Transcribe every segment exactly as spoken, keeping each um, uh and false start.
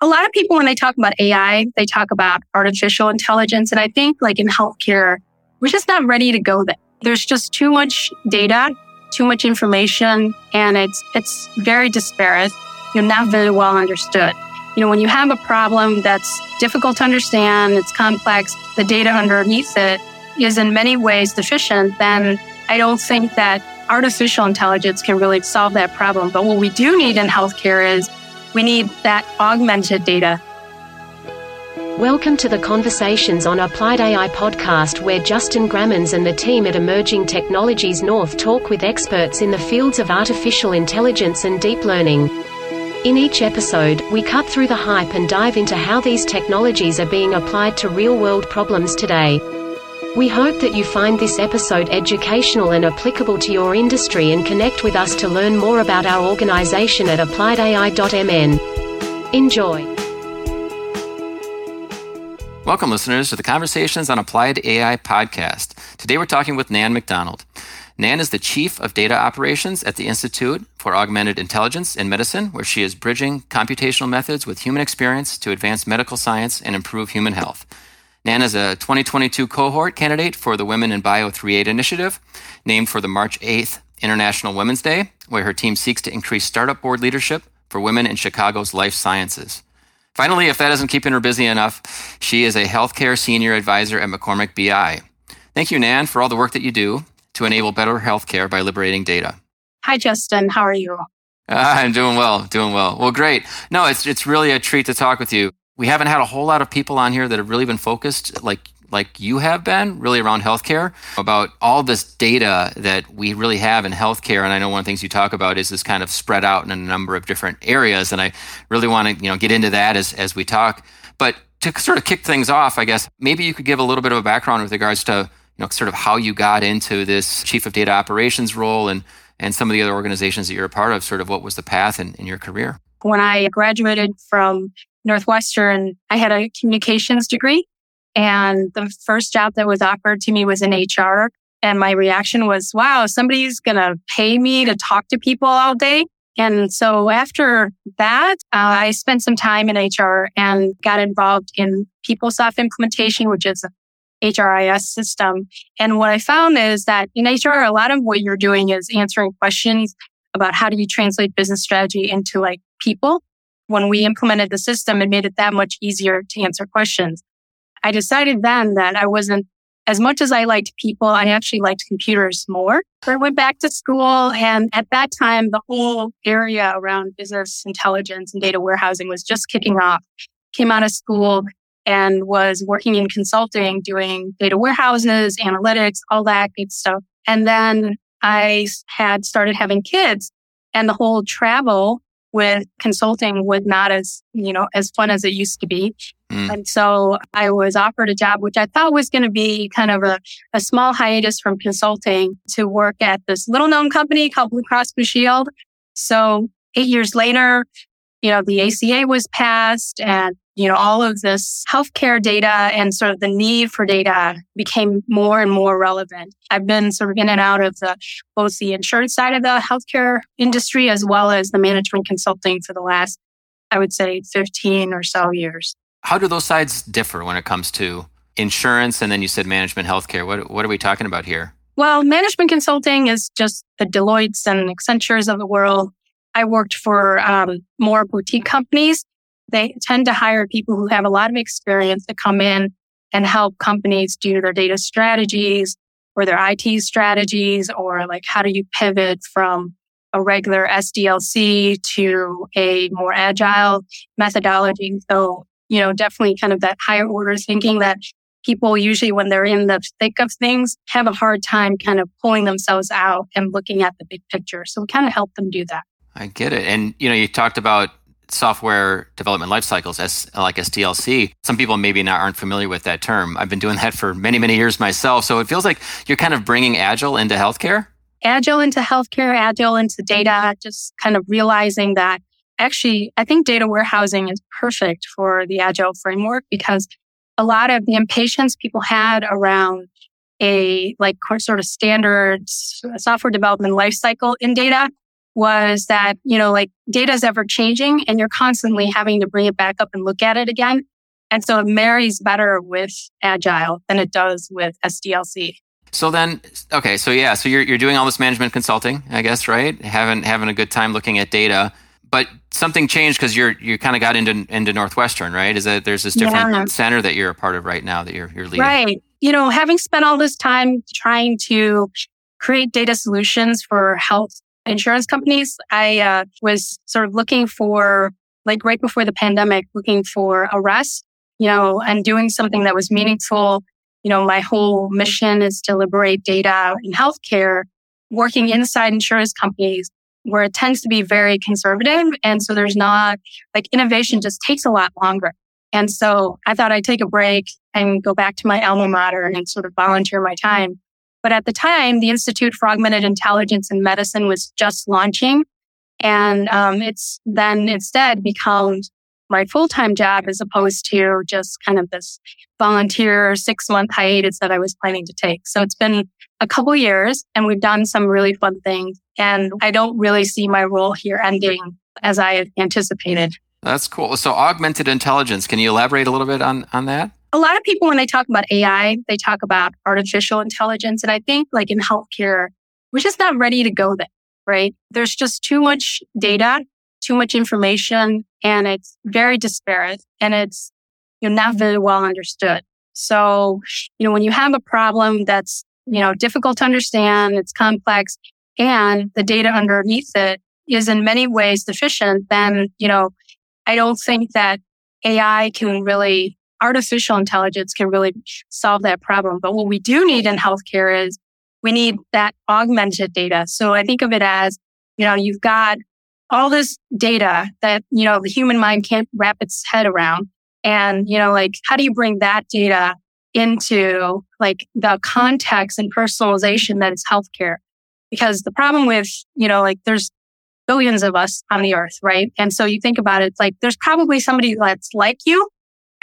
a lot of people, when they talk about A I, they talk about artificial intelligence. And I think like in healthcare, we're just not ready to go there. There's just too much data, too much information, and it's it's very disparate. You're not very well understood. You know, when you have a problem that's difficult to understand, it's complex, the data underneath it is in many ways deficient, then I don't think that artificial intelligence can really solve that problem. But what we do need in healthcare is we need that augmented data. Welcome to the Conversations on Applied A I podcast, where Justin Grammans and the team at Emerging Technologies North talk with experts in the fields of artificial intelligence and deep learning. In each episode, we cut through the hype and dive into how these technologies are being applied to real-world problems today. We hope that you find this episode educational and applicable to your industry, and connect with us to learn more about our organization at applied A I dot m n. Enjoy. Welcome, listeners, to the Conversations on Applied A I podcast. Today we're talking with Nan McDonald. Nan is the Chief of Data Operations at the Institute for Augmented Intelligence in Medicine, where she is bridging computational methods with human experience to advance medical science and improve human health. Nan is a twenty twenty-two cohort candidate for the Women in Bio thirty-eight initiative, named for the March eighth International Women's Day, where her team seeks to increase startup board leadership for women in Chicago's life sciences. Finally, if that isn't keeping her busy enough, she is a healthcare senior advisor at McCormick B I. Thank you, Nan, for all the work that you do to enable better healthcare by liberating data. Hi, Justin. How are you? Uh, I'm doing well, doing well. Well, great. No, it's it's really a treat to talk with you. We haven't had a whole lot of people on here that have really been focused, like like you have been, really around healthcare, about all this data that we really have in healthcare. And I know one of the things you talk about is this kind of spread out in a number of different areas. And I really want to, you know, get into that as, as we talk. But to sort of kick things off, I guess, maybe you could give a little bit of a background with regards to, you know, sort of how you got into this Chief of Data Operations role and, and some of the other organizations that you're a part of, sort of what was the path in, in your career? When I graduated from Northwestern, I had a communications degree. And the first job that was offered to me was in H R. And my reaction was, wow, somebody's going to pay me to talk to people all day. And so after that, uh, I spent some time in H R and got involved in PeopleSoft implementation, which is an H R I S system. And what I found is that in H R, a lot of what you're doing is answering questions about how do you translate business strategy into like people. When we implemented the system, it made it that much easier to answer questions. I decided then that I wasn't, as much as I liked people, I actually liked computers more. So I went back to school, and at that time, the whole area around business intelligence and data warehousing was just kicking off. Came out of school and was working in consulting, doing data warehouses, analytics, all that good stuff. And then I had started having kids, and the whole travel with consulting was not as, you know, as fun as it used to be. Mm. And so I was offered a job, which I thought was going to be kind of a, a small hiatus from consulting, to work at this little known company called Blue Cross Blue Shield. So eight years later, you know, the A C A was passed, and, you know, all of this healthcare data and sort of the need for data became more and more relevant. I've been sort of in and out of the both the insurance side of the healthcare industry as well as the management consulting for the last, I would say, fifteen or so years. How do those sides differ when it comes to insurance? And then you said management healthcare. What what are we talking about here? Well, management consulting is just the Deloittes and Accentures of the world. I worked for um, more boutique companies. They tend to hire people who have a lot of experience to come in and help companies do their data strategies or their I T strategies, or like how do you pivot from a regular S D L C to a more agile methodology. So, you know, definitely kind of that higher order thinking that people usually, when they're in the thick of things, have a hard time kind of pulling themselves out and looking at the big picture. So we kind of help them do that. I get it. And, you know, you talked about software development life cycles, like S D L C. Some people maybe not aren't familiar with that term. I've been doing that for many, many years myself. So it feels like you're kind of bringing Agile into healthcare? Agile into healthcare, Agile into data, just kind of realizing that actually, I think data warehousing is perfect for the Agile framework, because a lot of the impatience people had around a like sort of standard software development lifecycle in data was that, you know, like data is ever changing and you're constantly having to bring it back up and look at it again. And so it marries better with Agile than it does with S D L C. So then, okay, so yeah, so you're you're doing all this management consulting, I guess, right? Having having a good time looking at data, but something changed because you're you kind of got into into Northwestern, right? Is that there's this different yeah. center that you're a part of right now that you're you're leading, right? You know, having spent all this time trying to create data solutions for health insurance companies, I uh, was sort of looking for, like right before the pandemic, looking for a rest, you know, and doing something that was meaningful. You know, my whole mission is to liberate data in healthcare, working inside insurance companies where it tends to be very conservative. And so there's not, like innovation just takes a lot longer. And so I thought I'd take a break and go back to my alma mater and sort of volunteer my time. But at the time, the Institute for Augmented Intelligence in Medicine was just launching. And um, it's then instead become my full-time job as opposed to just kind of this volunteer six-month hiatus that I was planning to take. So it's been a couple years and we've done some really fun things. And I don't really see my role here ending as I anticipated. That's cool. So augmented intelligence, can you elaborate a little bit on, on that? A lot of people, when they talk about A I, they talk about artificial intelligence. And I think like in healthcare, we're just not ready to go there, right? There's just too much data, too much information, and it's very disparate and it's, you know, not very well understood. So, you know, when you have a problem that's, you know, difficult to understand, it's complex, and the data underneath it is in many ways deficient, then, you know, I don't think that A I can really, artificial intelligence can really solve that problem. But what we do need in healthcare is we need that augmented data. So I think of it as, you know, you've got all this data that, you know, the human mind can't wrap its head around. And, you know, like, how do you bring that data into like the context and personalization that is healthcare? Because the problem with, you know, like there's billions of us on the earth, right? And so you think about it, it's like there's probably somebody that's like you,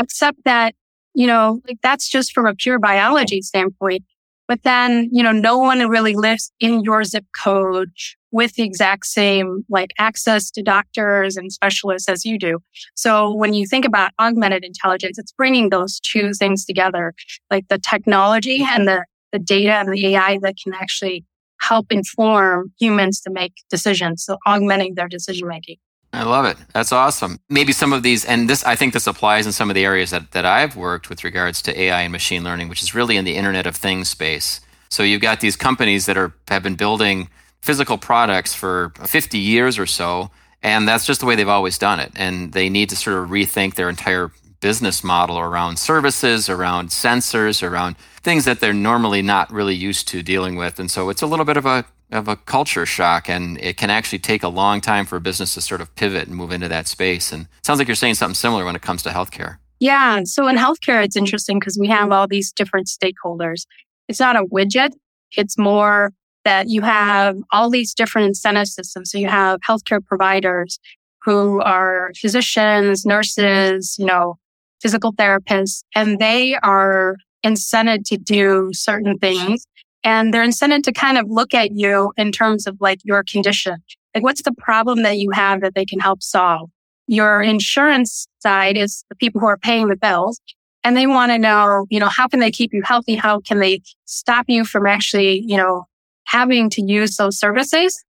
except that, you know, like that's just from a pure biology standpoint. But then, you know, no one really lives in your zip code with the exact same like access to doctors and specialists as you do. So when you think about augmented intelligence, it's bringing those two things together, like the technology and the, the data and the A I that can actually help inform humans to make decisions. So augmenting their decision making. I love it. That's awesome. Maybe some of these, and this, I think this applies in some of the areas that, that I've worked with regards to A I and machine learning, which is really in the Internet of Things space. So you've got these companies that are have been building physical products for fifty years or so, and that's just the way they've always done it. And they need to sort of rethink their entire business model around services, around sensors, around things that they're normally not really used to dealing with. And so it's a little bit of a of a culture shock, and it can actually take a long time for a business to sort of pivot and move into that space. And it sounds like you're saying something similar when it comes to healthcare. Yeah. So in healthcare, it's interesting because we have all these different stakeholders. It's not a widget. It's more that you have all these different incentive systems. So you have healthcare providers who are physicians, nurses, you know, physical therapists, and they are incented to do certain things. And they're incented to kind of look at you in terms of like your condition. Like what's the problem that you have that they can help solve? Your insurance side is the people who are paying the bills, and they want to know, you know, how can they keep you healthy? How can they stop you from actually, you know, having to use those services?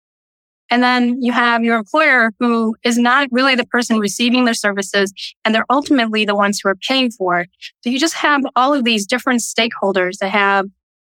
And then you have your employer who is not really the person receiving their services, and they're ultimately the ones who are paying for it. So you just have all of these different stakeholders that have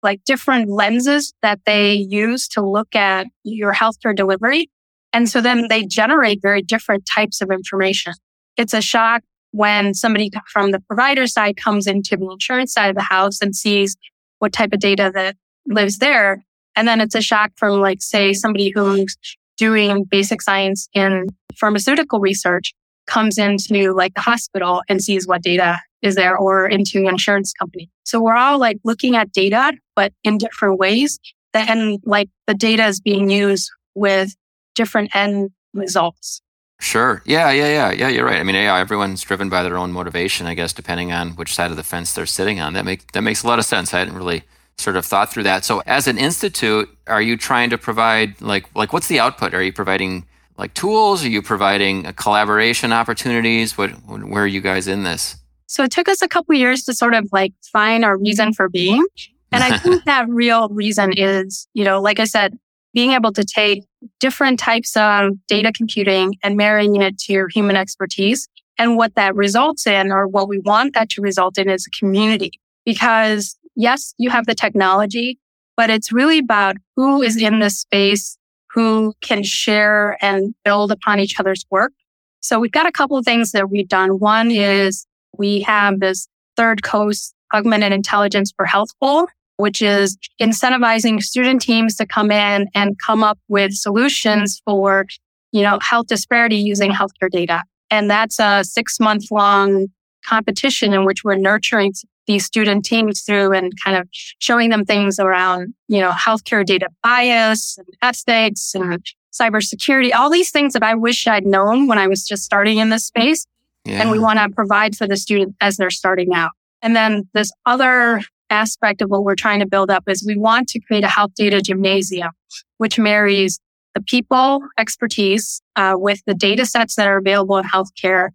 like different lenses that they use to look at your healthcare delivery. And so then they generate very different types of information. It's a shock when somebody from the provider side comes into the insurance side of the house and sees what type of data that lives there. And then it's a shock from like, say, somebody who's doing basic science in pharmaceutical research comes into like the hospital and sees what data is there, or into an insurance company. So we're all like looking at data, but in different ways. And like the data is being used with different end results. Sure. Yeah, yeah, yeah. Yeah, you're right. I mean, yeah, everyone's driven by their own motivation, I guess, depending on which side of the fence they're sitting on. That make, that makes a lot of sense. I hadn't really sort of thought through that. So as an institute, are you trying to provide, like, like what's the output? Are you providing like tools? Are you providing collaboration opportunities? What, where are you guys in this? So it took us a couple of years to sort of like find our reason for being. And I think that real reason is, you know, like I said, being able to take different types of data computing and marrying it to human expertise. And what that results in, or what we want that to result in, is a community. Because yes, you have the technology, but it's really about who is in this space, who can share and build upon each other's work. So we've got a couple of things that we've done. One is we have this Third Coast Augmented Intelligence for Health Goal, which is incentivizing student teams to come in and come up with solutions for, you know, health disparity using healthcare data. And that's a six-month long competition in which we're nurturing these student teams through and kind of showing them things around, you know, healthcare data bias and ethics and cybersecurity, all these things that I wish I'd known when I was just starting in this space. Yeah. And we want to provide for the student as they're starting out. And then this other aspect of what we're trying to build up is we want to create a health data gymnasium, which marries the people expertise uh, with the data sets that are available in healthcare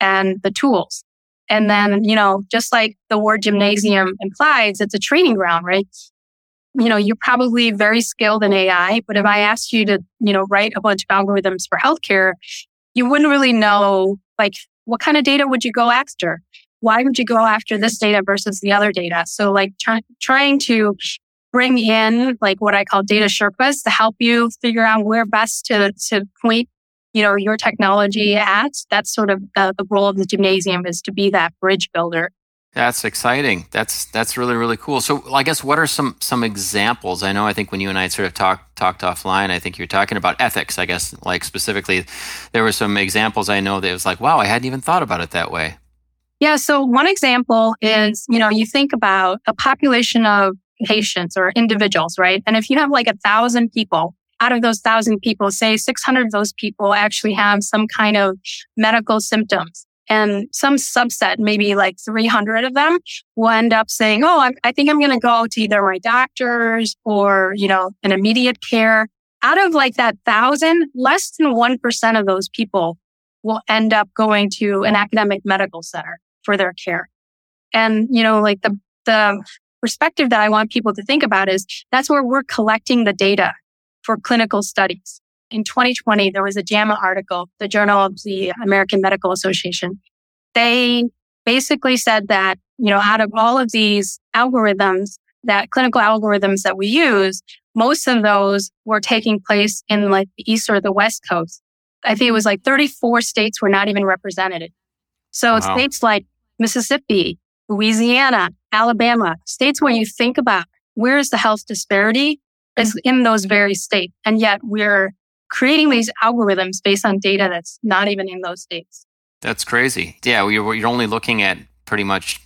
and the tools. And then, you know, just like the word gymnasium implies, it's a training ground, right? You know, you're probably very skilled in A I, but if I asked you to, you know, write a bunch of algorithms for healthcare, you wouldn't really know, like, what kind of data would you go after? Why would you go after this data versus the other data? So like try, trying to bring in like what I call data Sherpas to help you figure out where best to to point, you know, your technology at. That's sort of uh, the role of the gymnasium, is to be that bridge builder. That's exciting. That's that's really, really cool. So I guess what are some some examples? I know I think when you and I sort of talked talked offline, I think you were talking about ethics, I guess, like specifically. There were some examples I know that it was like, wow, I hadn't even thought about it that way. Yeah. So one example is, you know, you think about a population of patients or individuals, right? And if you have like a thousand people, out of those thousand people, say six hundred of those people actually have some kind of medical symptoms. And some subset, maybe like three hundred of them, will end up saying, oh, I, I think I'm going to go to either my doctors or, you know, an immediate care. Out of like that thousand, less than one percent of those people will end up going to an academic medical center for their care. And, you know, like the, the perspective that I want people to think about is that's where we're collecting the data for clinical studies. In twenty twenty, there was a JAMA article, the Journal of the American Medical Association. They basically said that, you know, out of all of these algorithms, that clinical algorithms that we use, most of those were taking place in like the East or the West Coast. I think it was like thirty-four states were not even represented. So wow. States like Mississippi, Louisiana, Alabama, states where you think about where is the health disparity, is in those very states. And yet we're creating these algorithms based on data that's not even in those states. That's crazy. Yeah, you're only looking at pretty much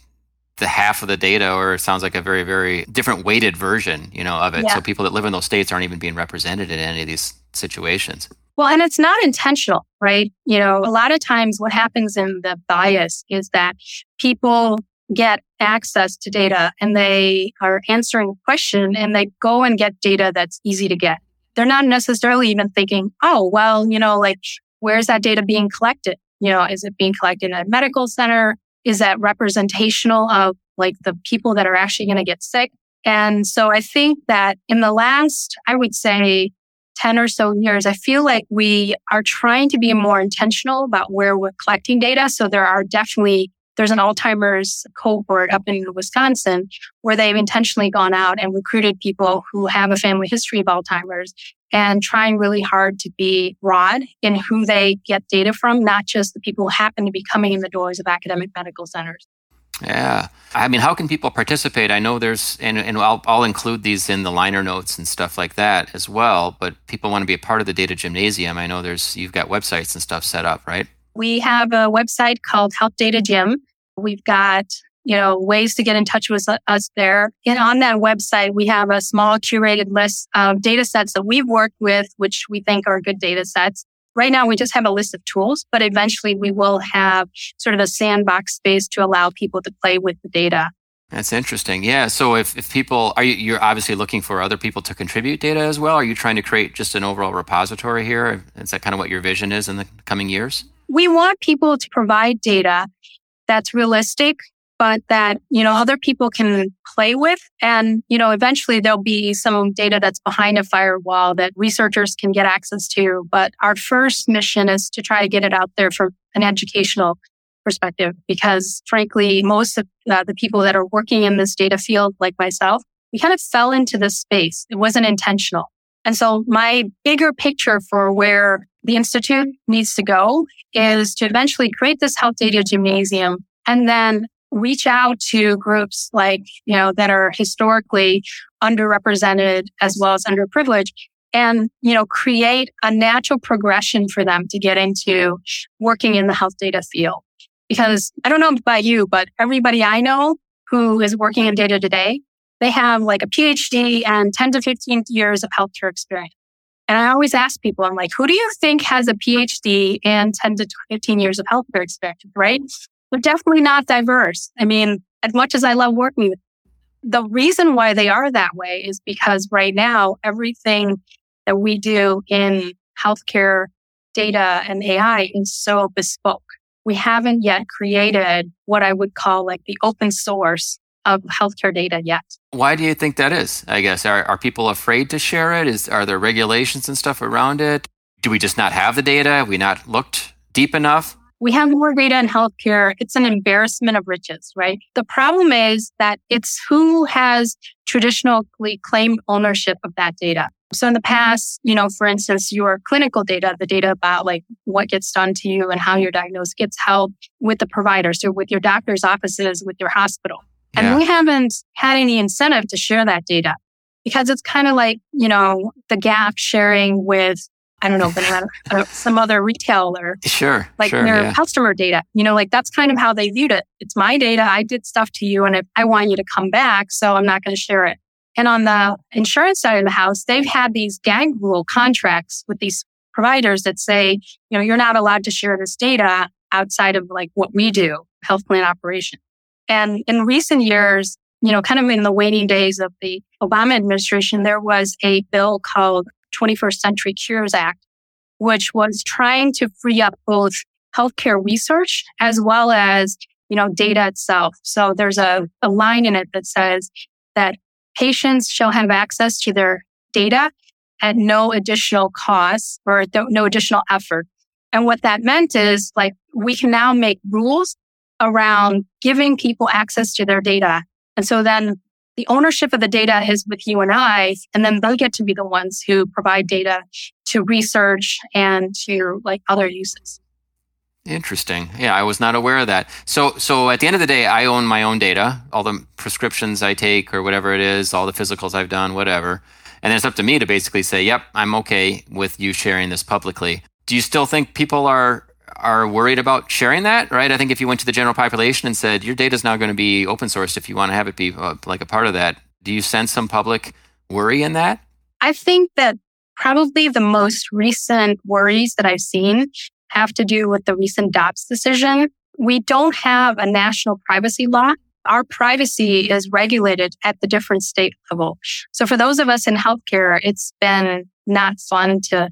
the half of the data, or it sounds like a very, very different weighted version, you know, of it. Yeah. So people that live in those states aren't even being represented in any of these situations. Well, and it's not intentional, right? You know, a lot of times what happens in the bias is that people get access to data and they are answering a question and they go and get data that's easy to get. They're not necessarily even thinking, oh, well, you know, like, where's that data being collected? You know, is it being collected at a medical center? Is that representational of like the people that are actually going to get sick? And so I think that in the last, I would say, ten or so years, I feel like we are trying to be more intentional about where we're collecting data. So there are definitely, there's an Alzheimer's cohort up in Wisconsin where they've intentionally gone out and recruited people who have a family history of Alzheimer's and trying really hard to be broad in who they get data from, not just the people who happen to be coming in the doors of academic medical centers. Yeah. I mean, how can people participate? I know there's, and, and I'll, I'll include these in the liner notes and stuff like that as well, but people want to be a part of the data gymnasium. I know there's, you've got websites and stuff set up, right? We have a website called Health Data Gym. We've got, you know, ways to get in touch with us there. And on that website, we have a small curated list of data sets that we've worked with, which we think are good data sets. Right now, we just have a list of tools, but eventually we will have sort of a sandbox space to allow people to play with the data. That's interesting. Yeah. So if, if people, are you, you're obviously looking for other people to contribute data as well? Are you trying to create just an overall repository here? Is that kind of what your vision is in the coming years? We want people to provide data that's realistic, but that, you know, other people can play with. And, you know, eventually there'll be some data that's behind a firewall that researchers can get access to. But our first mission is to try to get it out there from an educational perspective, because frankly, most of uh, the people that are working in this data field, like myself, we kind of fell into this space. It wasn't intentional. And so my bigger picture for where the Institute needs to go is to eventually create this Health Data Gymnasium and then reach out to groups like, you know, that are historically underrepresented as well as underprivileged. And, you know, create a natural progression for them to get into working in the health data field. Because I don't know about you, but everybody I know who is working in data today, they have like a PhD and ten to fifteen years of healthcare experience. And I always ask people, I'm like, who do you think has a PhD and ten to fifteen years of healthcare experience, right? They're definitely not diverse. I mean, as much as I love working with them, the reason why they are that way is because right now, everything that we do in healthcare data and A I is so bespoke. We haven't yet created what I would call like the open source of healthcare data yet. Why do you think that is? I guess are are people afraid to share it? Is are there regulations and stuff around it? Do we just not have the data? Have we not looked deep enough? We have more data in healthcare. It's an embarrassment of riches, right? The problem is that it's who has traditionally claimed ownership of that data. So in the past, you know, for instance, your clinical data, the data about like what gets done to you and how you're diagnosed gets held with the provider. So with your doctor's offices, with your hospital. And yeah. we haven't had any incentive to share that data because it's kind of like, you know, the gap sharing with, I don't know, banana, some other retailer. Sure. Like sure, their yeah. customer data, you know, like that's kind of how they viewed it. It's my data. I did stuff to you and I, I want you to come back. So I'm not going to share it. And on the insurance side of the house, they've had these gag rule contracts with these providers that say, you know, you're not allowed to share this data outside of like what we do, health plan operation. And in recent years, you know, kind of in the waning days of the Obama administration, there was a bill called twenty-first Century Cures Act, which was trying to free up both healthcare research as well as, you know, data itself. So there's a, a line in it that says that patients shall have access to their data at no additional cost or no additional effort. And what that meant is like we can now make rules around giving people access to their data. And so then the ownership of the data is with you and I, and then they'll get to be the ones who provide data to research and to like other uses. Interesting. Yeah, I was not aware of that. So so at the end of the day, I own my own data, all the prescriptions I take or whatever it is, all the physicals I've done, whatever. And then it's up to me to basically say, yep, I'm okay with you sharing this publicly. Do you still think people are are worried about sharing that, right? I think if you went to the general population and said, your data is now going to be open sourced if you want to have it be uh, like a part of that, do you sense some public worry in that? I think that probably the most recent worries that I've seen have to do with the recent Dobbs decision. We don't have a national privacy law. Our privacy is regulated at the different state level. So for those of us in healthcare, it's been not fun to,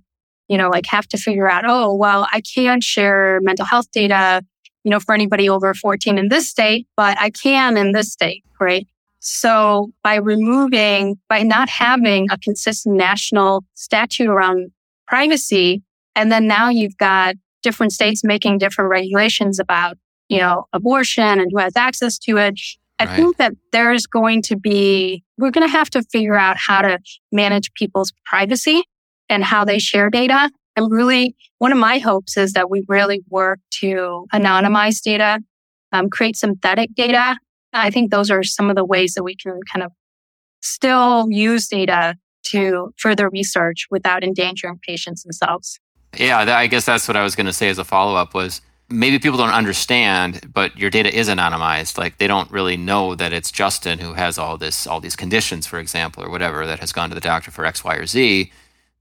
you know, like have to figure out, oh, well, I can't share mental health data, you know, for anybody over fourteen in this state, but I can in this state, right? So by removing, by not having a consistent national statute around privacy, and then now you've got different states making different regulations about, you know, abortion and who has access to it. I right. think that there's going to be, we're going to have to figure out how to manage people's privacy and how they share data. And really, one of my hopes is that we really work to anonymize data, um, create synthetic data. I think those are some of the ways that we can kind of still use data to further research without endangering patients themselves. Yeah, I guess that's what I was going to say as a follow-up was maybe people don't understand, but your data is anonymized. Like they don't really know that it's Justin who has all this, all these conditions, for example, or whatever, that has gone to the doctor for X, Y, or Z.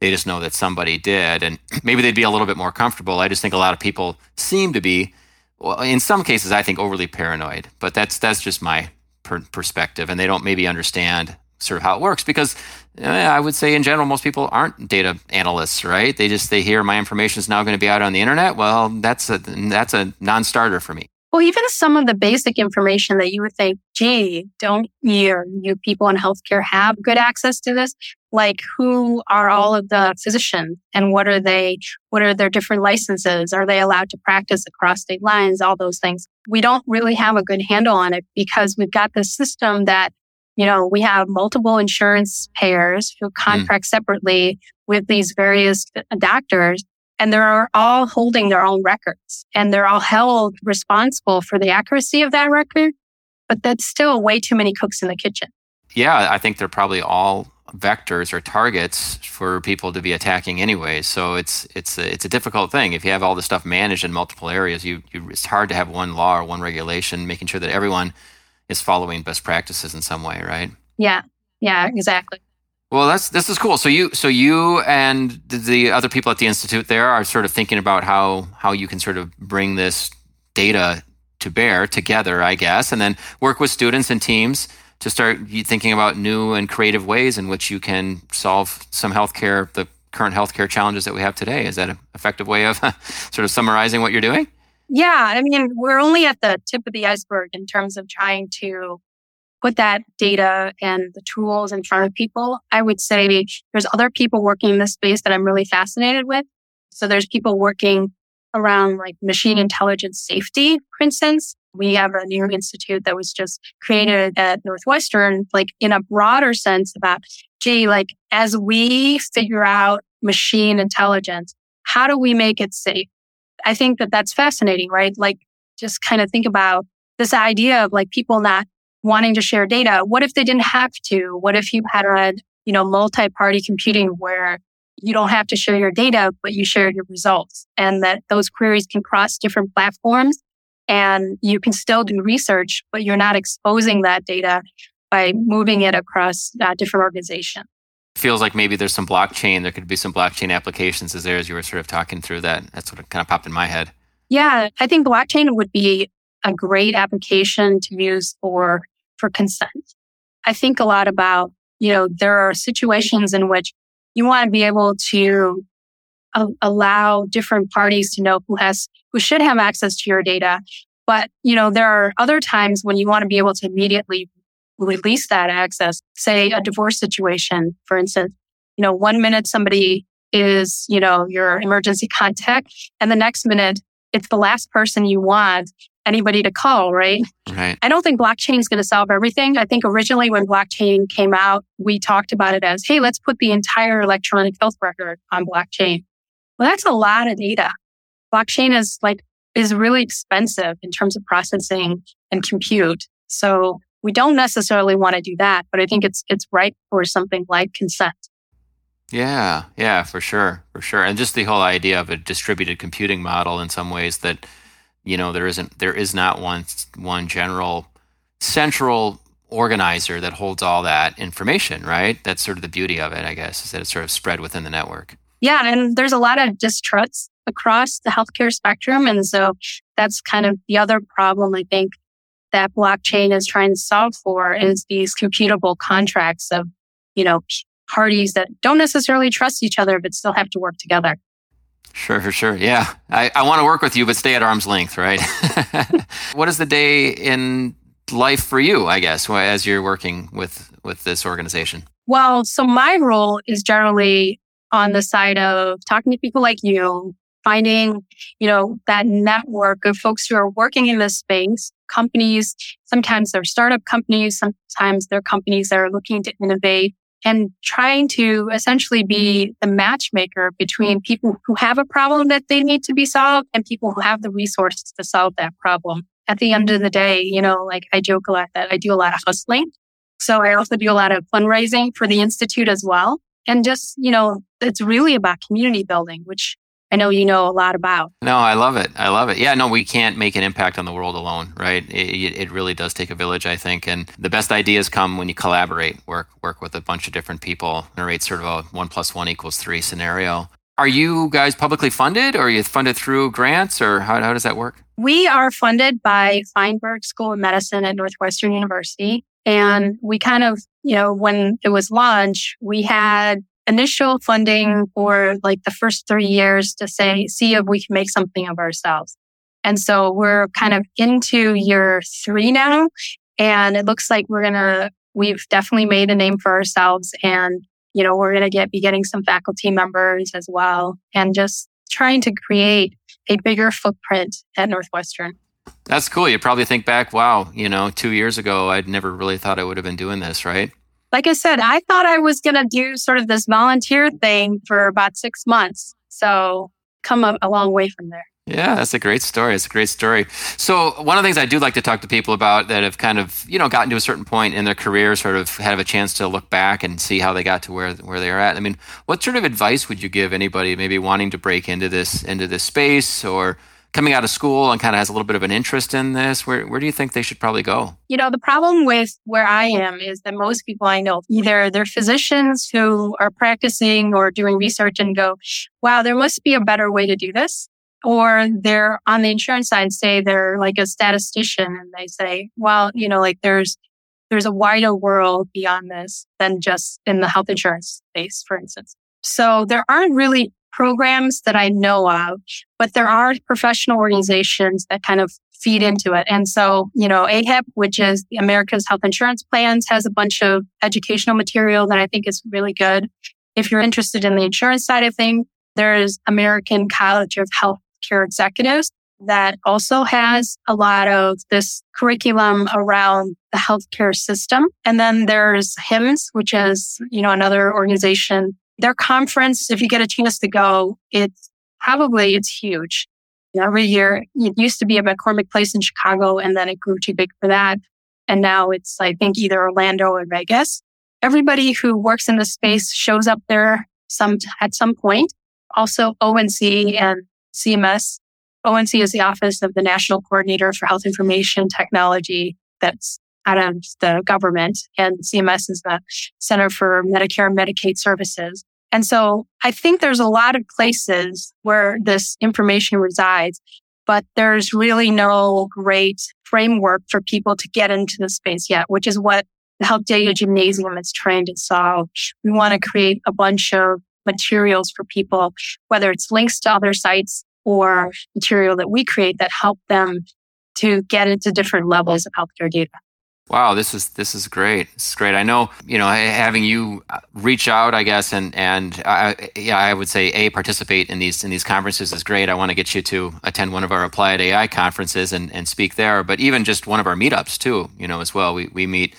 They just know that somebody did. And maybe they'd be a little bit more comfortable. I just think a lot of people seem to be, well, in some cases, I think overly paranoid. But that's that's just my per- perspective, and they don't maybe understand sort of how it works, because uh, I would say in general, most people aren't data analysts, right? They just, they hear my information is now going to be out on the internet. Well, that's a, that's a non-starter for me. Well, even some of the basic information that you would think, gee, don't you, you people in healthcare have good access to this? Like, who are all of the physicians and what are they, what are their different licenses? Are they allowed to practice across state lines? All those things. We don't really have a good handle on it because we've got this system that, you know, we have multiple insurance payers who contract mm. separately with these various doctors. And they're all holding their own records and they're all held responsible for the accuracy of that record. But that's still way too many cooks in the kitchen. Yeah, I think they're probably all vectors or targets for people to be attacking anyway. So it's it's a, it's a difficult thing. If you have all this stuff managed in multiple areas, you, you it's hard to have one law or one regulation, making sure that everyone is following best practices in some way, right? Yeah, yeah, exactly. Well, that's this is cool. So you, so you and the other people at the institute there are sort of thinking about how how you can sort of bring this data to bear together, I guess, and then work with students and teams to start thinking about new and creative ways in which you can solve some healthcare, the current healthcare challenges that we have today. Is that an effective way of sort of summarizing what you're doing? Yeah, I mean, we're only at the tip of the iceberg in terms of trying to put that data and the tools in front of people. I would say there's other people working in this space that I'm really fascinated with. So there's people working around like machine intelligence safety, for instance. We have a new institute that was just created at Northwestern, like in a broader sense about, gee, like as we figure out machine intelligence, how do we make it safe? I think that that's fascinating, right? Like just kind of think about this idea of like people not wanting to share data. What if they didn't have to? What if you had a, you know, multi-party computing where you don't have to share your data, but you share your results, and that those queries can cross different platforms and you can still do research, but you're not exposing that data by moving it across uh, different organizations. Feels like maybe there's some blockchain. There could be some blockchain applications as there as you were sort of talking through that. That's what kind of popped in my head. Yeah, I think blockchain would be a great application to use for for consent. I think a lot about, you know, there are situations in which you want to be able to a- allow different parties to know who has, who should have access to your data. But, you know, there are other times when you want to be able to immediately release that access, say a divorce situation, for instance. You know, one minute somebody is, you know, your emergency contact, and the next minute it's the last person you want anybody to call, right? Right. I don't think blockchain is going to solve everything. I think originally when blockchain came out, we talked about it as, hey, let's put the entire electronic health record on blockchain. Well, that's a lot of data. Blockchain is like, is really expensive in terms of processing and compute. So we don't necessarily want to do that, but I think it's, it's right for something like consent. Yeah. Yeah, for sure. For sure. And just the whole idea of a distributed computing model in some ways that, you know, there isn't, there is not one, one general central organizer that holds all that information, right? That's sort of the beauty of it, I guess, is that it's sort of spread within the network. Yeah. And there's a lot of distrust across the healthcare spectrum. And so that's kind of the other problem, I think, that blockchain is trying to solve for is these computable contracts of, you know, parties that don't necessarily trust each other, but still have to work together. Sure, for sure. Yeah. I, I want to work with you, but stay at arm's length, right? What is the day in life for you, I guess, as you're working with, with this organization? Well, so my role is generally on the side of talking to people like you, finding, you know, that network of folks who are working in this space, companies, sometimes they're startup companies, sometimes they're companies that are looking to innovate, and trying to essentially be the matchmaker between people who have a problem that they need to be solved and people who have the resources to solve that problem. At the end of the day, you know, like I joke a lot that I do a lot of hustling. So I also do a lot of fundraising for the Institute as well. And just, you know, it's really about community building, which I know you know a lot about. No, I love it. I love it. Yeah, no, we can't make an impact on the world alone, right? It, it really does take a village, I think. And the best ideas come when you collaborate, work work with a bunch of different people, generate sort of a one plus one equals three scenario. Are you guys publicly funded, or are you funded through grants, or how, how does that work? We are funded by Feinberg School of Medicine at Northwestern University. And we kind of, you know, when it was launched, we had initial funding for like the first three years to say, see if we can make something of ourselves. And so we're kind of into year three now. And it looks like we're going to, we've definitely made a name for ourselves. And, you know, we're going to get, be getting some faculty members as well, and just trying to create a bigger footprint at Northwestern. That's cool. You probably think back, wow, you know, two years ago, I'd never really thought I would have been doing this, right? Like I said, I thought I was going to do sort of this volunteer thing for about six months. So come a, a long way from there. Yeah, that's a great story. It's a great story. So one of the things I do like to talk to people about that have kind of, you know, gotten to a certain point in their career, sort of have a chance to look back and see how they got to where where they are at. I mean, what sort of advice would you give anybody maybe wanting to break into this into this space, or coming out of school and kind of has a little bit of an interest in this? Where where do you think they should probably go? You know, the problem with where I am is that most people I know, either they're physicians who are practicing or doing research and go, wow, there must be a better way to do this. Or they're on the insurance side, say they're like a statistician, and they say, well, you know, like there's there's a wider world beyond this than just in the health insurance space, for instance. So there aren't really programs that I know of, but there are professional organizations that kind of feed into it. And so, you know, A H I P, which is the America's Health Insurance Plans, has a bunch of educational material that I think is really good. If you're interested in the insurance side of things, there's American College of Health Executives that also has a lot of this curriculum around the healthcare system. And then there's HIMSS, which is, you know, another organization. Their conference, if you get a chance to go, it's probably, it's huge. You know, every year, it used to be at McCormick Place in Chicago, and then it grew too big for that. And now it's, I think, either Orlando or Vegas. Everybody who works in the space shows up there some at some point. Also, O N C and C M S. O N C is the Office of the National Coordinator for Health Information Technology, that's out of the government, and C M S is the Center for Medicare and Medicaid Services. And so I think there's a lot of places where this information resides, but there's really no great framework for people to get into the space yet, which is what the Health Data Gymnasium is trying to solve. We want to create a bunch of materials for people, whether it's links to other sites or material that we create that help them to get into different levels of healthcare data. Wow, this is this is great. It's great. I know, you know, having you reach out, I guess, and and I, yeah, I would say a participate in these in these conferences is great. I want to get you to attend one of our Applied A I conferences and, and speak there, but even just one of our meetups too, you know, as well. We we meet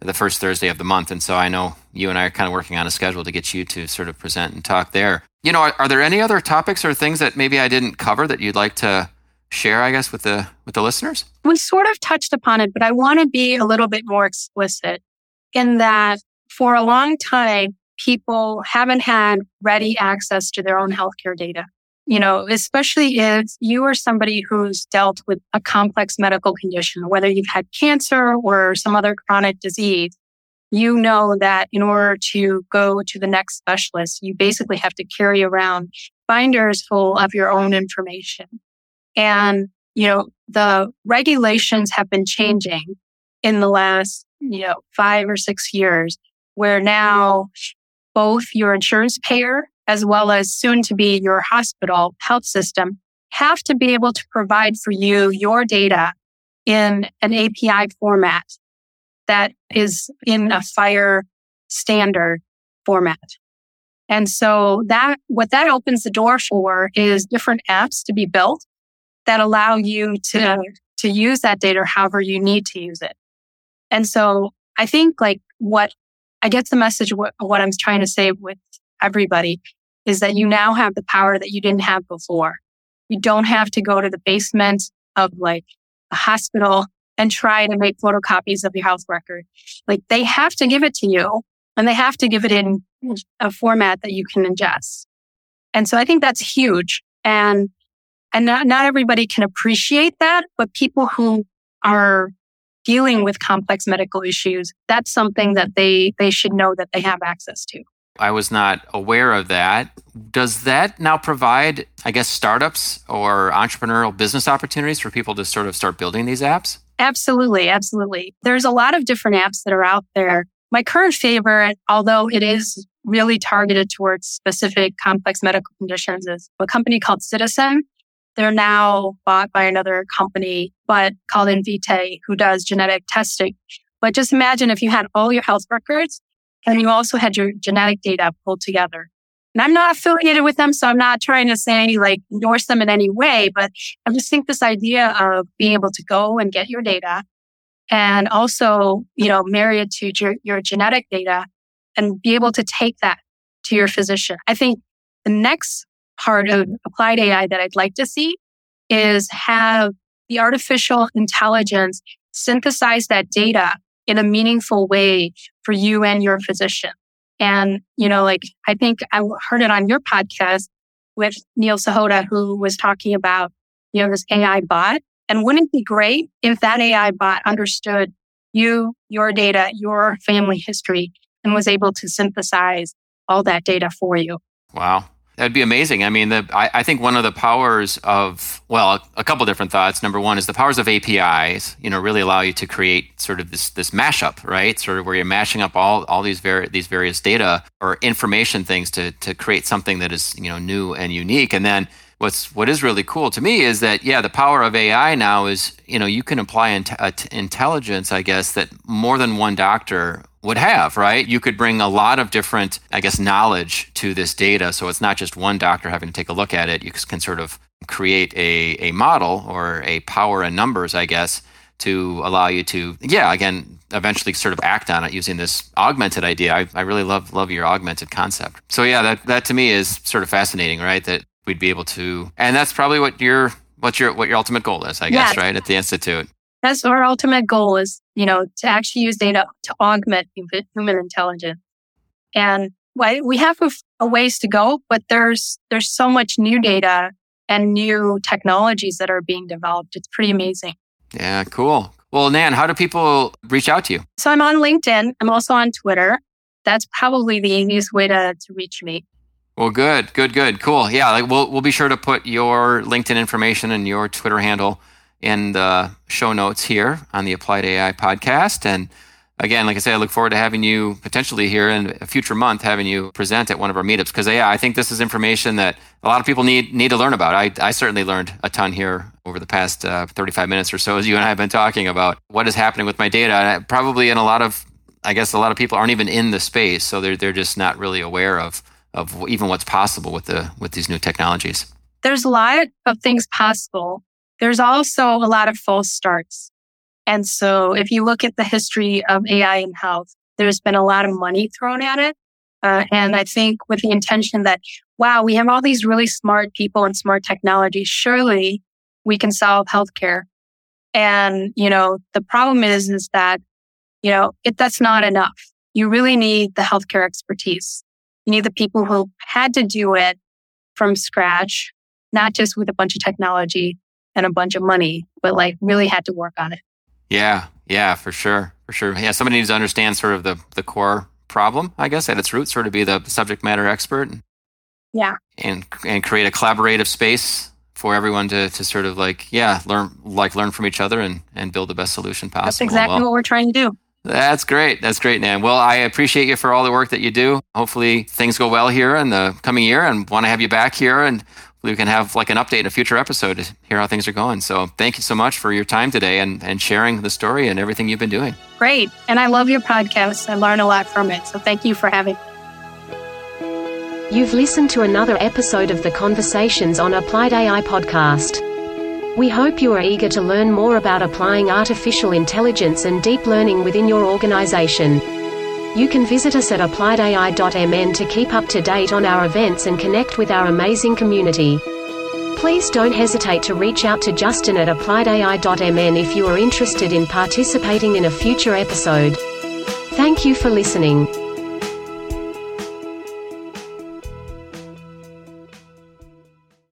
the first Thursday of the month. And so I know you and I are kind of working on a schedule to get you to sort of present and talk there. You know, are, are there any other topics or things that maybe I didn't cover that you'd like to share, I guess, with the with the listeners? We sort of touched upon it, but I want to be a little bit more explicit in that for a long time, people haven't had ready access to their own healthcare data. You know, especially if you are somebody who's dealt with a complex medical condition, whether you've had cancer or some other chronic disease, you know that in order to go to the next specialist, you basically have to carry around binders full of your own information. And, you know, the regulations have been changing in the last, you know, five or six years, where now both your insurance payer as well as soon to be your hospital health system, have to be able to provide for you your data in an A P I format that is in a FHIR standard format. And so that what that opens the door for is different apps to be built that allow you to, to use that data however you need to use it. And so I think like what I get the message, what, what I'm trying to say with everybody is that you now have the power that you didn't have before. You don't have to go to the basement of like a hospital and try to make photocopies of your health record. Like they have to give it to you, and they have to give it in a format that you can ingest. And so I think that's huge. And and not, not everybody can appreciate that, but people who are dealing with complex medical issues, that's something that they they should know that they have access to. I was not aware of that. Does that now provide, I guess, startups or entrepreneurial business opportunities for people to sort of start building these apps? Absolutely, absolutely. There's a lot of different apps that are out there. My current favorite, although it is really targeted towards specific complex medical conditions, is a company called Citizen. They're now bought by another company, but called Invitae, who does genetic testing. But just imagine if you had all your health records and you also had your genetic data pulled together. And I'm not affiliated with them, so I'm not trying to say, like, endorse them in any way, but I just think this idea of being able to go and get your data and also, you know, marry it to your, your genetic data and be able to take that to your physician. I think the next part of applied A I that I'd like to see is have the artificial intelligence synthesize that data in a meaningful way for you and your physician. And, you know, like, I think I heard it on your podcast with Neil Sahota, who was talking about, you know, this A I bot. And wouldn't it be great if that A I bot understood you, your data, your family history, and was able to synthesize all that data for you? Wow. That'd be amazing. I mean, the, I, I think one of the powers of, well, a, a couple different thoughts. Number one is the powers of A P Is, you know, really allow you to create sort of this this mashup, right? Sort of where you're mashing up all, all these, ver- these various data or information things to to create something that is, you know, new and unique. And then what's what is really cool to me is that, yeah, the power of A I now is, you know, you can apply in t- uh, t- intelligence, I guess, that more than one doctor would have, right? You could bring a lot of different, I guess, knowledge to this data. So it's not just one doctor having to take a look at it. You can sort of create a, a model or a power in numbers, I guess, to allow you to, yeah, again, eventually sort of act on it using this augmented idea. I, I really love love your augmented concept. So yeah, that, that to me is sort of fascinating, right? That we'd be able to, and that's probably what your, what your, what your ultimate goal is, I guess, yeah. Right? At the Institute. That's our ultimate goal is, you know, to actually use data to augment human intelligence. And we have a ways to go, but there's there's so much new data and new technologies that are being developed. It's pretty amazing. Yeah, cool. Well, Nan, how do people reach out to you? So I'm on LinkedIn. I'm also on Twitter. That's probably the easiest way to, to reach me. Well, good, good, good. Cool. Yeah, like we'll we'll be sure to put your LinkedIn information and your Twitter handle in the show notes here on the Applied A I podcast. And again, like I say, I look forward to having you potentially here in a future month, having you present at one of our meetups. Because yeah, I think this is information that a lot of people need need to learn about. I, I certainly learned a ton here over the past uh, thirty-five minutes or so as you and I have been talking about what is happening with my data. And I, probably in a lot of, I guess a lot of people aren't even in the space. So they're they're just not really aware of of even what's possible with the with these new technologies. There's a lot of things possible. There's also a lot of false starts. And so if you look at the history of A I in health, there's been a lot of money thrown at it. Uh, and I think with the intention that, wow, we have all these really smart people and smart technology. Surely we can solve healthcare. And, you know, the problem is, is that, you know, it, that's not enough. You really need the healthcare expertise. You need the people who had to do it from scratch, not just with a bunch of technology and a bunch of money, but like really had to work on it. Yeah, yeah, for sure, for sure. Yeah, somebody needs to understand sort of the, the core problem, I guess, at its root, sort of be the subject matter expert. Yeah. And and create a collaborative space for everyone to to sort of like, yeah, learn like learn from each other and, and build the best solution possible. That's exactly well, what we're trying to do. That's great. That's great, Nan. Well, I appreciate you for all the work that you do. Hopefully things go well here in the coming year and want to have you back here and we can have like an update in a future episode to hear how things are going. So thank you so much for your time today and, and sharing the story and everything you've been doing. Great. And I love your podcast. I learn a lot from it. So thank you for having me. You've listened to another episode of the Conversations on Applied A I podcast. We hope you are eager to learn more about applying artificial intelligence and deep learning within your organization. You can visit us at applied A I dot m n to keep up to date on our events and connect with our amazing community. Please don't hesitate to reach out to Justin at applied A I dot m n if you are interested in participating in a future episode. Thank you for listening.